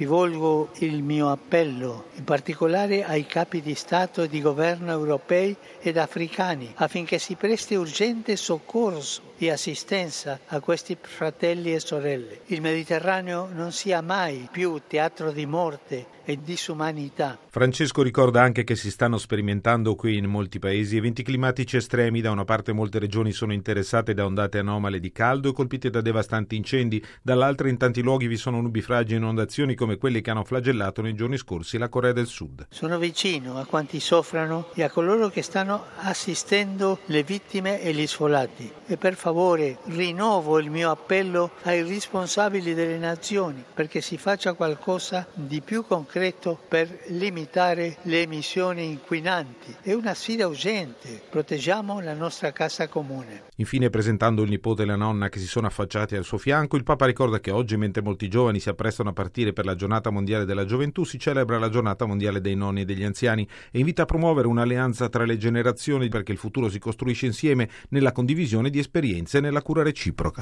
Rivolgo il mio appello in particolare ai capi di Stato e di Governo europei ed africani affinché si presti urgente soccorso e assistenza a questi fratelli e sorelle. Il Mediterraneo non sia mai più teatro di morte e disumanità. Francesco ricorda anche che si stanno sperimentando qui in molti paesi eventi climatici estremi. Da una parte molte regioni sono interessate da ondate anomale di caldo e colpite da devastanti incendi, dall'altra in tanti luoghi vi sono nubifragi e inondazioni come quelle che hanno flagellato nei giorni scorsi la Corea del Sud. Sono vicino a quanti soffrono e a coloro che stanno assistendo le vittime e gli sfollati. E per favore rinnovo il mio appello ai responsabili delle nazioni perché si faccia qualcosa di più concreto per limitare le emissioni inquinanti. È una sfida urgente. Proteggiamo la nostra casa comune. Infine, presentando il nipote e la nonna che si sono affacciati al suo fianco, il Papa ricorda che oggi, mentre molti giovani si apprestano a partire per la Giornata mondiale della gioventù, si celebra la Giornata mondiale dei nonni e degli anziani e invita a promuovere un'alleanza tra le generazioni perché il futuro si costruisce insieme nella condivisione di esperienze e nella cura reciproca.